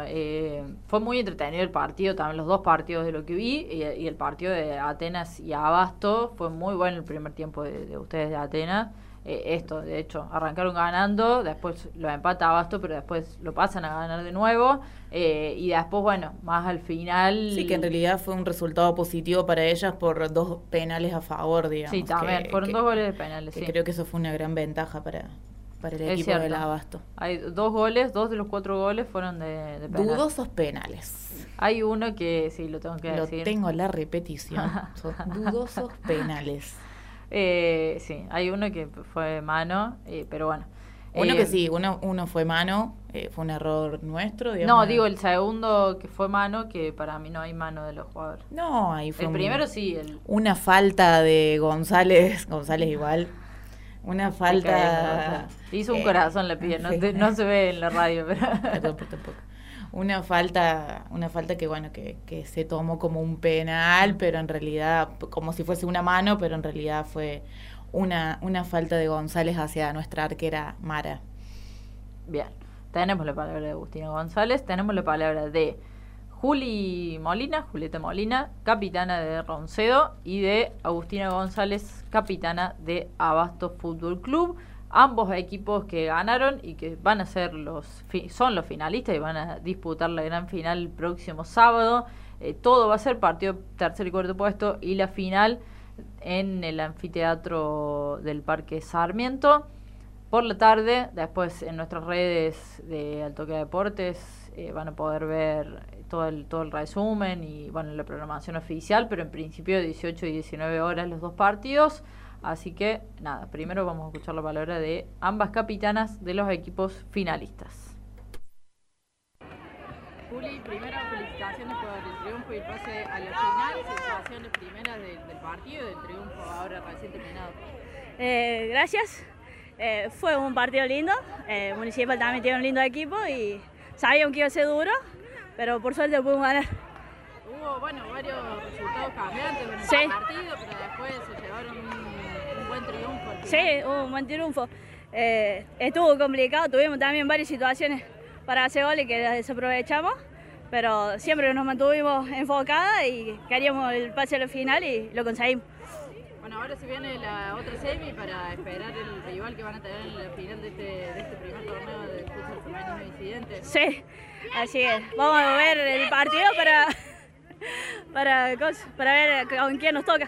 fue muy entretenido el partido, también los dos partidos de lo que vi, y el partido de Atenas y Abasto, fue muy bueno el primer tiempo de ustedes de Atenas. De hecho, arrancaron ganando, después lo empata Abasto, pero después lo pasan a ganar de nuevo, y después, bueno, más al final... Sí, que en realidad fue un resultado positivo para ellas por dos penales a favor, digamos. Sí, también, fueron dos goles de penales, sí. Creo que eso fue una gran ventaja para el equipo del Abasto. Hay dos goles, dos de los cuatro goles fueron de penales. Dudosos penales. Hay uno que, sí, lo tengo que decir. Lo tengo la repetición, son dudosos penales. Sí, hay uno que fue mano, pero bueno. Uno que sí, uno fue mano, fue un error nuestro. Digamos. No, digo, el segundo que fue mano, que para mí no hay mano de los jugadores. No, ahí fue. El primero sí. Una falta de González igual. Una falta... Hizo un corazón la piel, no se ve en la radio, pero... Tampoco. Una falta que bueno, que se tomó como un penal, pero en realidad, como si fuese una mano, pero en realidad fue una falta de González hacia nuestra arquera Mara. Bien, tenemos la palabra de Agustina González, tenemos la palabra de Julieta Molina, capitana de Roncedo, y de Agustina González, capitana de Abasto Fútbol Club. Ambos equipos que ganaron y que van a ser son los finalistas y van a disputar la gran final el próximo sábado. Todo va a ser partido tercer y cuarto puesto y la final en el anfiteatro del Parque Sarmiento. Por la tarde, después en nuestras redes de Al Toque Deportes van a poder ver todo el resumen y bueno, la programación oficial, pero en principio 18 y 19 horas los dos partidos. Así que, nada, primero vamos a escuchar la palabra de ambas capitanas de los equipos finalistas. Juli, primero felicitaciones por el triunfo y el pase a la final. Sensaciones primeras del partido, del triunfo ahora recién terminado. Gracias. Fue un partido lindo. Municipal también tiene un lindo equipo y sabíamos que iba a ser duro, pero por suerte pudimos ganar. Hubo, bueno, varios resultados cambiantes en el partido, pero después se llevaron un buen triunfo. Estuvo complicado, tuvimos también varias situaciones para hacer goles que las desaprovechamos, pero siempre nos mantuvimos enfocadas y queríamos el pase a la final y lo conseguimos. Bueno, ahora se viene la otra semi para esperar el rival que van a tener en la final de este primer torneo de fútbol femenino incidente. Sí, así es. Vamos a ver el partido para ver con quién nos toca.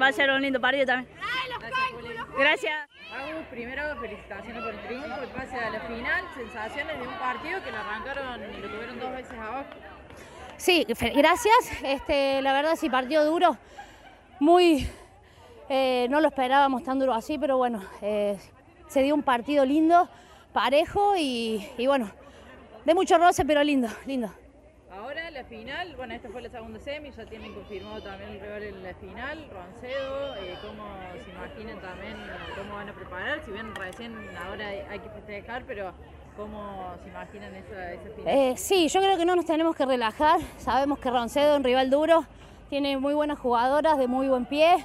Va a ser un lindo partido también. Gracias. Agus, primero felicitaciones por el triunfo, el pase a la final, sensaciones de un partido que lo arrancaron y lo tuvieron dos veces abajo. Sí, gracias. La verdad sí, partido duro, muy, no lo esperábamos tan duro así, pero bueno, se dio un partido lindo, parejo y bueno, de mucho roce, pero lindo, lindo. Ahora la final, bueno, esta fue la segunda semi, ya tienen confirmado también el rival en la final, Roncedo, cómo se imaginan también, cómo van a preparar, si bien recién ahora hay que festejar, pero cómo se imaginan esa final. Sí, yo creo que no nos tenemos que relajar, sabemos que Roncedo es un rival duro, tiene muy buenas jugadoras, de muy buen pie,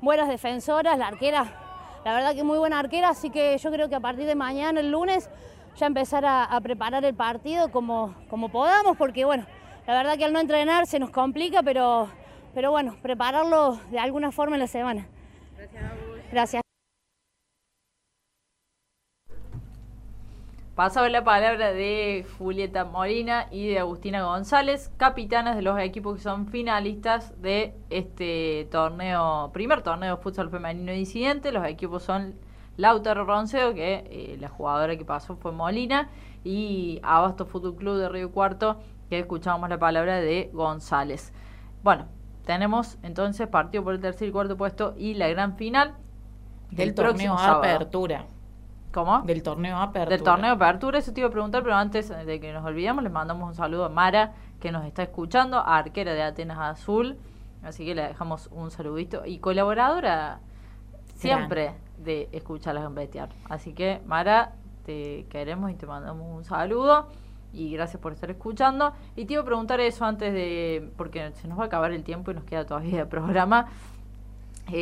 buenas defensoras, la arquera, la verdad que muy buena arquera, así que yo creo que a partir de mañana, el lunes, ya empezar a preparar el partido como podamos, porque bueno, la verdad que al no entrenar se nos complica, pero bueno, prepararlo de alguna forma en la semana. Gracias, Agus. Gracias. Pasaba la palabra de Julieta Molina y de Agustina González, capitanas de los equipos que son finalistas de este torneo, primer torneo de futsal femenino incidente. Los equipos son Lautaro Roncedo, que la jugadora que pasó fue Molina, y Abasto Fútbol Club de Río Cuarto, que escuchábamos la palabra de González. Bueno, tenemos entonces partido por el tercer y cuarto puesto y la gran final del torneo Apertura. ¿Cómo? Del torneo Apertura. Del torneo Apertura, eso te iba a preguntar, pero antes de que nos olvidemos, les mandamos un saludo a Mara, que nos está escuchando, arquera de Atenas Azul, Así que le dejamos un saludito. Y colaboradora siempre de Escuchalas Gambetear. Así que, Mara, te queremos y te mandamos un saludo. Y gracias por estar escuchando. Y te iba a preguntar eso antes de... porque se nos va a acabar el tiempo y nos queda todavía el programa. Ya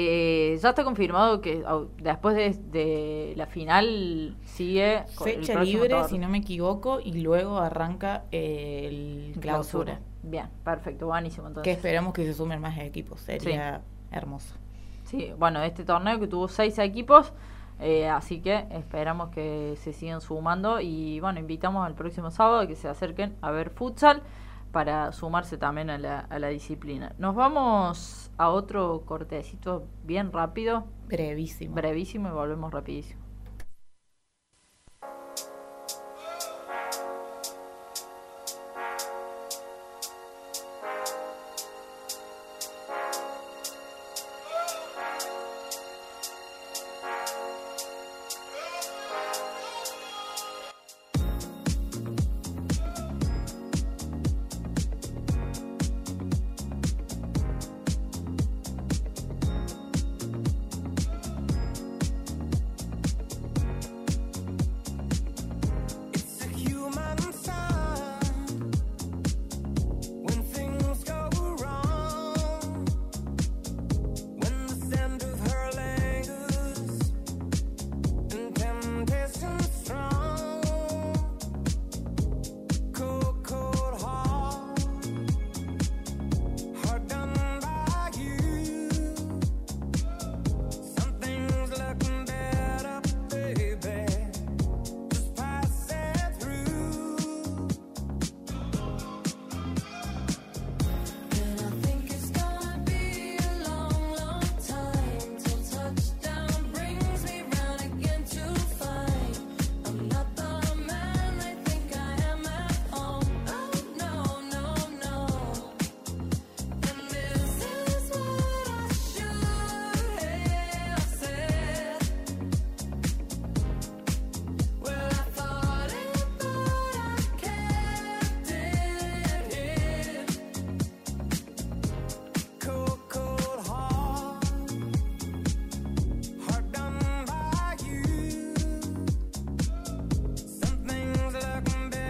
está confirmado que después de la final sigue fecha libre, si no me equivoco, y luego arranca el clausura. Bien, perfecto, buenísimo. Entonces, que esperamos que se sumen más equipos, sería hermoso. Sí, bueno, este torneo que tuvo 6 equipos, así que esperamos que se sigan sumando. Y bueno, invitamos al próximo sábado a que se acerquen a ver futsal para sumarse también a la disciplina. Nos vamos a otro cortecito bien rápido. Brevísimo. Brevísimo y volvemos rapidísimo.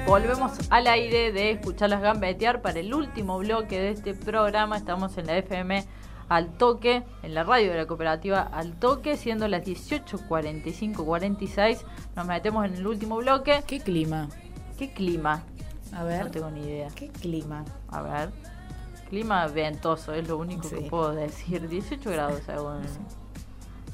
Volvemos al aire de Escuchalas Gambetear para el último bloque de este programa. Estamos en la FM al toque, en la radio de la cooperativa al toque, siendo las 18:45:46. Nos metemos en el último bloque. ¿Qué clima? ¿Qué clima? A ver. No tengo ni idea. ¿Qué clima? A ver. Clima ventoso, es lo único que puedo decir. 18 grados según...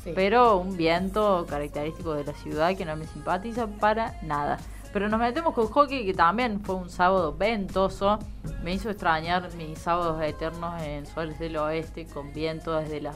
Sí. Pero un viento característico de la ciudad que no me simpatiza para nada. Pero nos metemos con hockey, que también fue un sábado ventoso. Me hizo extrañar mis sábados eternos en Soles del Oeste, con viento desde las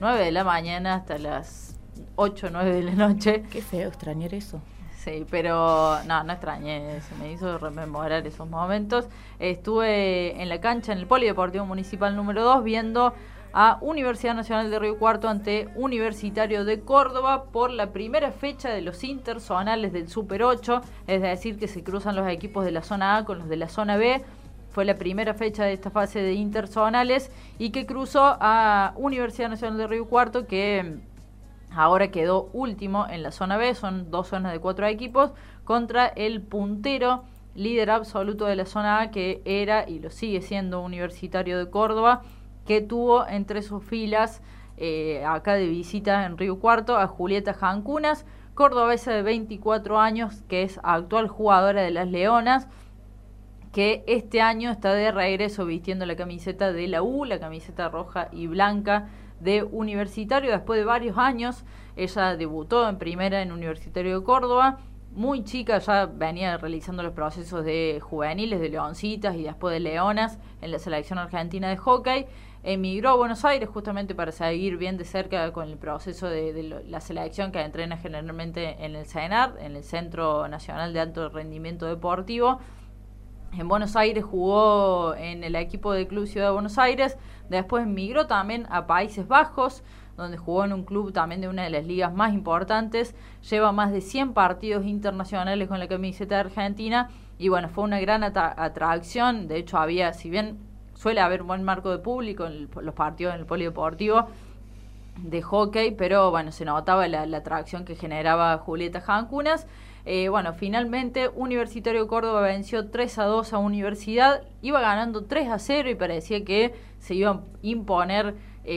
9 de la mañana hasta las 8 o 9 de la noche. Qué feo extrañar eso. Sí, pero no extrañé eso. Me hizo rememorar esos momentos. Estuve en la cancha, en el Polideportivo Municipal número 2, viendo a Universidad Nacional de Río Cuarto ante Universitario de Córdoba por la primera fecha de los interzonales del Super 8, es decir, que se cruzan los equipos de la zona A con los de la zona B. Fue la primera fecha de esta fase de interzonales y que cruzó a Universidad Nacional de Río Cuarto, que ahora quedó último en la zona B. Son 2 zonas de 4 equipos contra el puntero, líder absoluto de la zona A, que era y lo sigue siendo Universitario de Córdoba, que tuvo entre sus filas, acá de visita en Río Cuarto, a Julieta Jankunas, cordobesa de 24 años, que es actual jugadora de Las Leonas, que este año está de regreso vistiendo la camiseta de la U, la camiseta roja y blanca de Universitario, después de varios años. Ella debutó en primera en Universitario de Córdoba, muy chica, ya venía realizando los procesos de juveniles, de Leoncitas y después de Leonas en la selección argentina de hockey. Emigró a Buenos Aires justamente para seguir bien de cerca con el proceso de la selección, que entrena generalmente en el CENAR, en el Centro Nacional de Alto Rendimiento Deportivo. En Buenos Aires jugó en el equipo de Club Ciudad de Buenos Aires, después emigró también a Países Bajos, donde jugó en un club también de una de las ligas más importantes. Lleva más de 100 partidos internacionales con la camiseta de Argentina y bueno, fue una gran atracción. De hecho, había, si bien suele haber buen marco de público en los partidos en el polideportivo de hockey, pero bueno, se notaba la atracción que generaba Julieta Jankunas. Bueno, finalmente Universitario de Córdoba venció 3-2 a Universidad, iba ganando 3-0 y parecía que se iba a imponer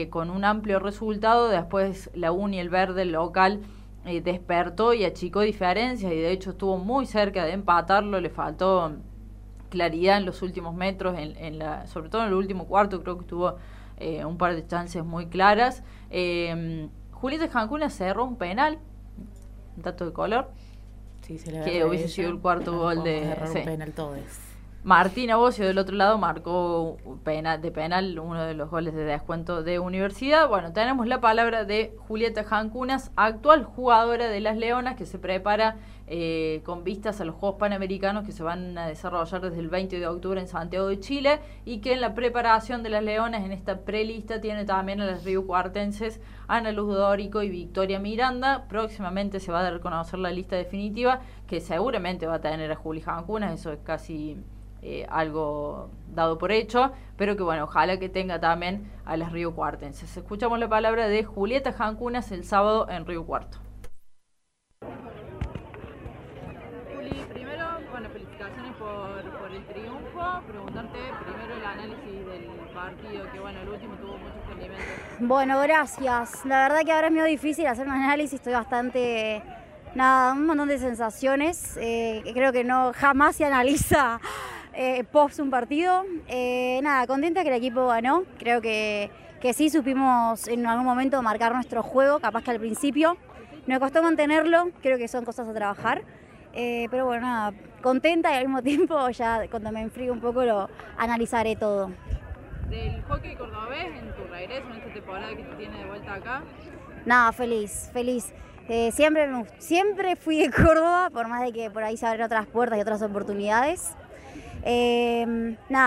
con un amplio resultado. Después la Uni, el verde, el local, despertó y achicó diferencias, y de hecho estuvo muy cerca de empatarlo, le faltó claridad en los últimos metros, sobre todo en el último cuarto, creo que tuvo un par de chances muy claras. Julieta Jankunas cerró un penal, un dato de color, sí, que hubiese sido el cuarto gol de penal, todo es. Martina Bocio del otro lado marcó de penal uno de los goles de descuento de Universidad. Bueno, tenemos la palabra de Julieta Jankunas, actual jugadora de Las Leonas, que se prepara con vistas a los Juegos Panamericanos que se van a desarrollar desde el 20 de octubre en Santiago de Chile, y que en la preparación de Las Leonas en esta prelista tiene también a las riocuartenses Ana Luz Dórico y Victoria Miranda. Próximamente se va a dar a conocer la lista definitiva, que seguramente va a tener a Juli Jankunas, eso es casi algo dado por hecho, pero que bueno, ojalá que tenga también a las riocuartenses. Escuchamos la palabra de Julieta Jankunas el sábado en Río Cuarto. Por el triunfo, preguntarte primero el análisis del partido, que bueno, el último tuvo muchos condimentos. Bueno, gracias. La verdad que ahora es medio difícil hacer un análisis, estoy bastante, un montón de sensaciones. Creo que jamás se analiza post un partido. Contenta que el equipo ganó, creo que sí supimos en algún momento marcar nuestro juego, capaz que al principio nos costó mantenerlo, creo que son cosas a trabajar. Pero bueno, contenta, y al mismo tiempo ya cuando me enfrío un poco lo analizaré todo. ¿Del hockey cordobés en tu regreso, en esta temporada que te tiene de vuelta acá? Feliz. Siempre fui de Córdoba, por más de que por ahí se abren otras puertas y otras oportunidades.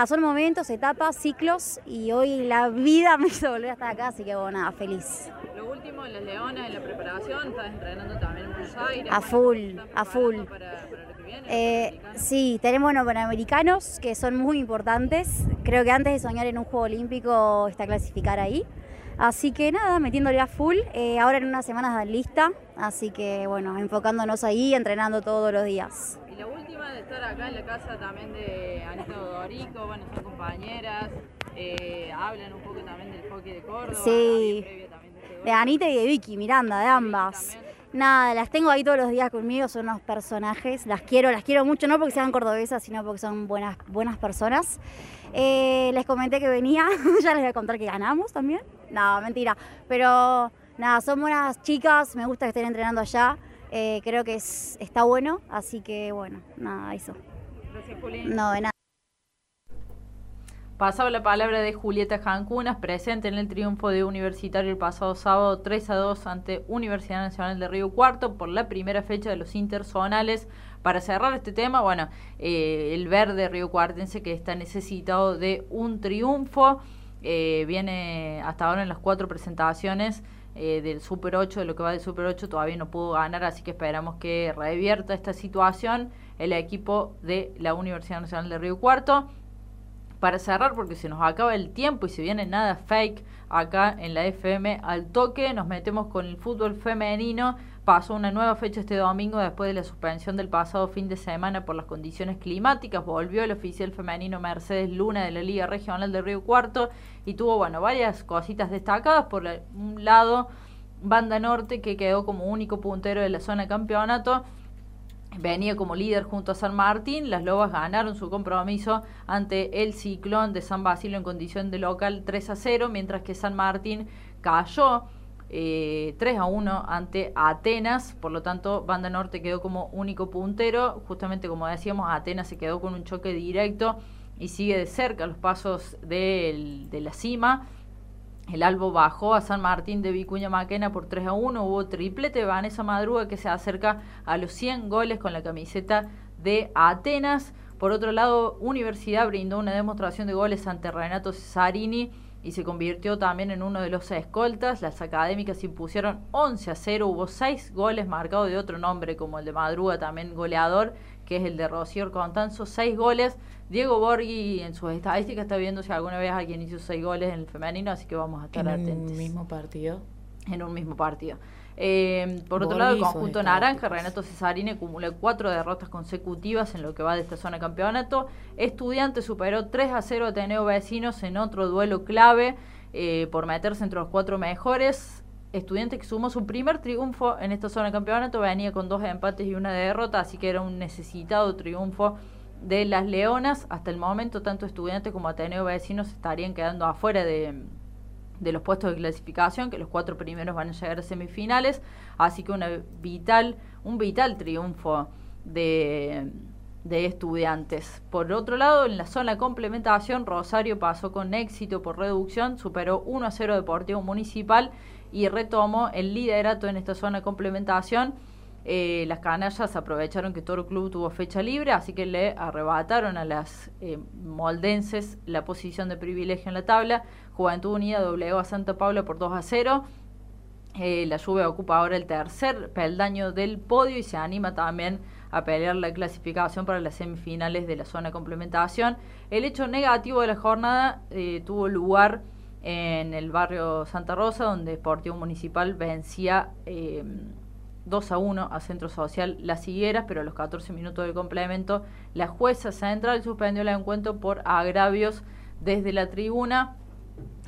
Son momentos, etapas, ciclos, y hoy la vida me hizo volver hasta acá, así que feliz. Lo último, en Las Leonas, en la preparación, estás entrenando también en Buenos Aires. A full. Para lo que viene, sí, tenemos panamericanos que son muy importantes. Creo que antes de soñar en un juego olímpico está clasificar ahí. Así que metiéndole a full. Ahora en unas semanas dan lista, así que bueno, enfocándonos ahí, entrenando todos los días. La última de estar acá en la casa también de Anita Dorico, bueno, son compañeras, hablan un poco también del hockey de Córdoba. Sí, de Anita y de Vicky Miranda, de ambas. Las tengo ahí todos los días conmigo, son unos personajes, las quiero mucho, no porque sean cordobesas, sino porque son buenas personas. Les comenté que venía, ya les voy a contar que ganamos también. Mentira, pero son buenas chicas, me gusta que estén entrenando allá. Creo que está bueno, así que bueno, eso. Gracias, Julieta. De nada. Pasaba la palabra de Julieta Jankunas, presente en el triunfo de Universitario el pasado sábado 3-2 ante Universidad Nacional de Río Cuarto por la primera fecha de los interzonales. Para cerrar este tema, bueno, el verde riocuartense que está necesitado de un triunfo, viene hasta ahora en las 4 presentaciones del Super 8, de lo que va del Super 8, todavía no pudo ganar, así que esperamos que revierta esta situación el equipo de la Universidad Nacional de Río Cuarto. Para cerrar, porque se nos acaba el tiempo y se viene nada fake acá en la FM al toque, nos metemos con el fútbol femenino. Pasó una nueva fecha este domingo después de la suspensión del pasado fin de semana por las condiciones climáticas. Volvió el oficial femenino Mercedes Luna de la Liga Regional de Río Cuarto y tuvo, bueno, varias cositas destacadas. Por un lado, Banda Norte, que quedó como único puntero de la zona de campeonato, venía como líder junto a San Martín. Las Lobas ganaron su compromiso ante el Ciclón de San Basilio en condición de local 3-0, mientras que San Martín cayó 3-1 ante Atenas. Por lo tanto, Banda Norte quedó como único puntero. Justamente como decíamos, Atenas se quedó con un choque directo y sigue de cerca los pasos de la cima. El Albo bajó a San Martín de Vicuña Maquena por 3-1. Hubo triplete de Vanessa Madruga, que se acerca a los 100 goles con la camiseta de Atenas. Por otro lado, Universidad brindó una demostración de goles ante Renato Cesarini y se convirtió también en uno de los escoltas. Las académicas impusieron 11-0, hubo 6 goles marcados de otro nombre como el de Madruga, también goleador, que es el de Rocío Constanzo, 6 goles. Diego Borghi en sus estadísticas está viendo si alguna vez alguien hizo 6 goles en el femenino, así que vamos a estar atentos. ¿En un mismo partido? En un mismo partido. Por otro lado, el conjunto naranja, Renato Cesarini, acumula 4 derrotas consecutivas en lo que va de esta zona de campeonato. Estudiantes superó 3-0 a Ateneo Vecinos en otro duelo clave por meterse entre los 4 mejores. Estudiantes que sumó su primer triunfo en esta zona de campeonato, venía con 2 empates y 1 derrota, así que era un necesitado triunfo de las Leonas. Hasta el momento, tanto Estudiantes como Ateneo Vecinos estarían quedando afuera de los puestos de clasificación, que los 4 primeros van a llegar a semifinales, así que un vital triunfo de Estudiantes. Por otro lado, en la zona de complementación, Rosario pasó con éxito por reducción, superó 1-0 Deportivo Municipal y retomó el liderato en esta zona de complementación. Las canallas aprovecharon que Toro Club tuvo fecha libre, así que le arrebataron a las moldenses la posición de privilegio en la tabla. Juventud Unida doblegó a Santa Paula por 2-0. La Juve ocupa ahora el tercer peldaño del podio y se anima también a pelear la clasificación para las semifinales de la zona de complementación. El hecho negativo de la jornada tuvo lugar en el barrio Santa Rosa, donde Sportivo Municipal vencía 2-1 a Centro Social Las Higueras, pero a los 14 minutos del complemento la jueza central suspendió el encuentro por agravios desde la tribuna,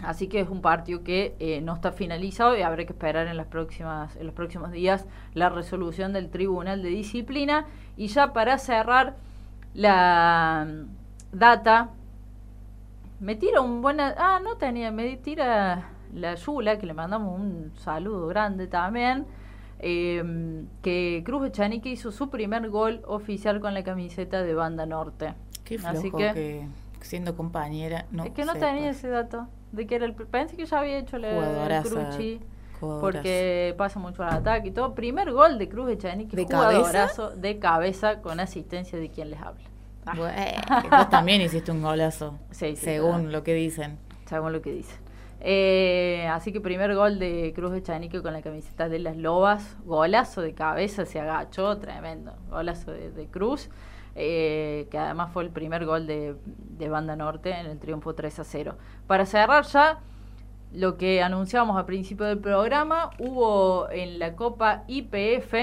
así que es un partido que no está finalizado y habrá que esperar en los próximos días la resolución del Tribunal de Disciplina. Y ya para cerrar la data, me tira la Yula, que le mandamos un saludo grande también, que Cruz Echanique hizo su primer gol oficial con la camiseta de Banda Norte. Qué flojo. Así que siendo compañera, no es que no tenía ese dato de que era pensé que ya había hecho el Cruchi, porque pasa mucho al ataque y todo. Primer gol de Cruz Echanique, jugadorazo, de cabeza, con asistencia de quien les habla. Vos también hiciste un golazo, sí, según lo que dicen. Según lo que dicen. Así que primer gol de Cruz Echanique con la camiseta de las Lobas, golazo de cabeza, se agachó, tremendo, golazo de Cruz, que además fue el primer gol de Banda Norte en el triunfo 3-0. Para cerrar ya lo que anunciamos al principio del programa, hubo en la Copa YPF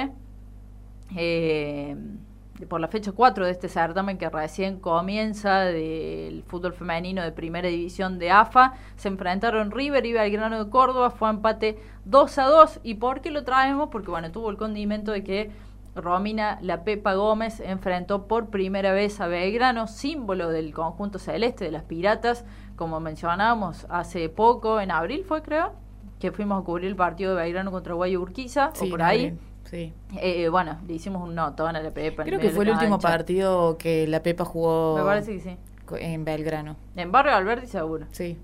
por la fecha 4 de este certamen que recién comienza del fútbol femenino de primera división de AFA, se enfrentaron River y Belgrano de Córdoba, fue empate 2-2. ¿Y por qué lo traemos? Porque bueno, tuvo el condimento de que Romina La Pepa Gómez enfrentó por primera vez a Belgrano, símbolo del conjunto celeste de las Piratas, como mencionábamos hace poco, en abril fue, creo, que fuimos a cubrir el partido de Belgrano contra Guayurquiza, sí, o por ahí. Bien. Sí. Bueno, le hicimos un notón a la Pepa. Creo que fue el último partido que la Pepa jugó. Me parece que sí. En Belgrano. En Barrio Alberdi, seguro. Sí.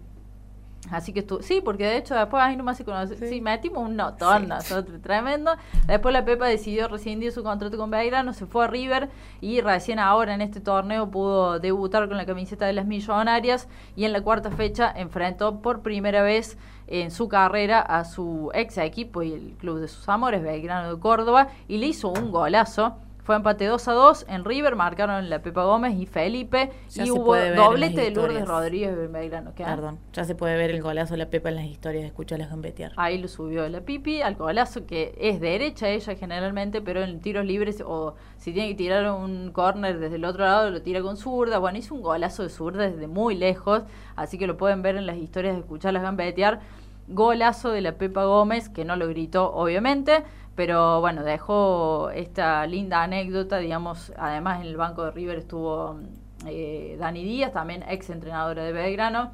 Así que sí, porque de hecho después ahí nomás se conoce. Sí, metimos un notón nosotros, tremendo. Después la Pepa decidió rescindir su contrato con Belgrano, se fue a River y recién ahora en este torneo pudo debutar con la camiseta de las Millonarias, y en la cuarta fecha enfrentó por primera vez en su carrera a su ex equipo y el club de sus amores, Belgrano de Córdoba, y le hizo un golazo. Fue empate 2-2 en River, marcaron la Pepa Gómez y Felipe, ya, y hubo doblete de Lourdes Rodríguez de Belgrano. Perdón, ya se puede ver el golazo de la Pepa en las historias de Escuchalas Gambetear. Ahí lo subió la Pipi al golazo, que es derecha ella generalmente, pero en tiros libres o si tiene que tirar un córner desde el otro lado lo tira con zurda. Bueno, hizo un golazo de zurda desde muy lejos, así que lo pueden ver en las historias de Escuchalas Gambetear. Golazo de la Pepa Gómez, que no lo gritó obviamente, pero bueno, dejó esta linda anécdota, digamos. Además en el banco de River estuvo Dani Díaz, también ex entrenadora de Belgrano,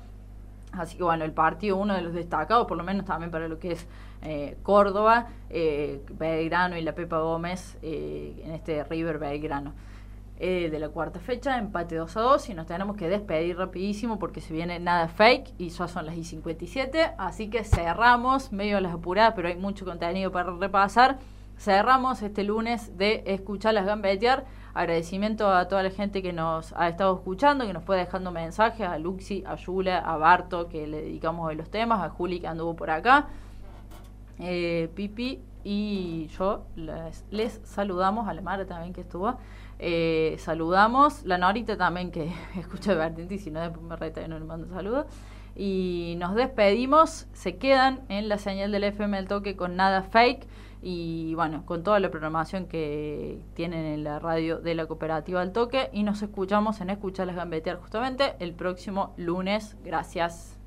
así que bueno, el partido, uno de los destacados, por lo menos también para lo que es Córdoba, Belgrano y la Pepa Gómez en este River Belgrano. De la cuarta fecha, empate 2-2, y nos tenemos que despedir rapidísimo porque se viene Nada Fake y ya son las 10:57, así que cerramos medio a las apuradas, pero hay mucho contenido para repasar. cerramos este lunes de Escuchalas Gambetear. Agradecimiento a toda la gente que nos ha estado escuchando, que nos fue dejando mensajes, a Luxi, a Yula, a Barto, que le dedicamos hoy los temas, a Juli, que anduvo por acá, Pipi y yo. Les saludamos, a la Mara también que estuvo. Saludamos, la Norita también que escucha Vertiente, y si no después me reta y no le mando saludos. Y nos despedimos, se quedan en la señal del FM al toque con Nada Fake y bueno, con toda la programación que tienen en la radio de la cooperativa al toque, y nos escuchamos en Escuchalas Gambetear justamente el próximo lunes. Gracias.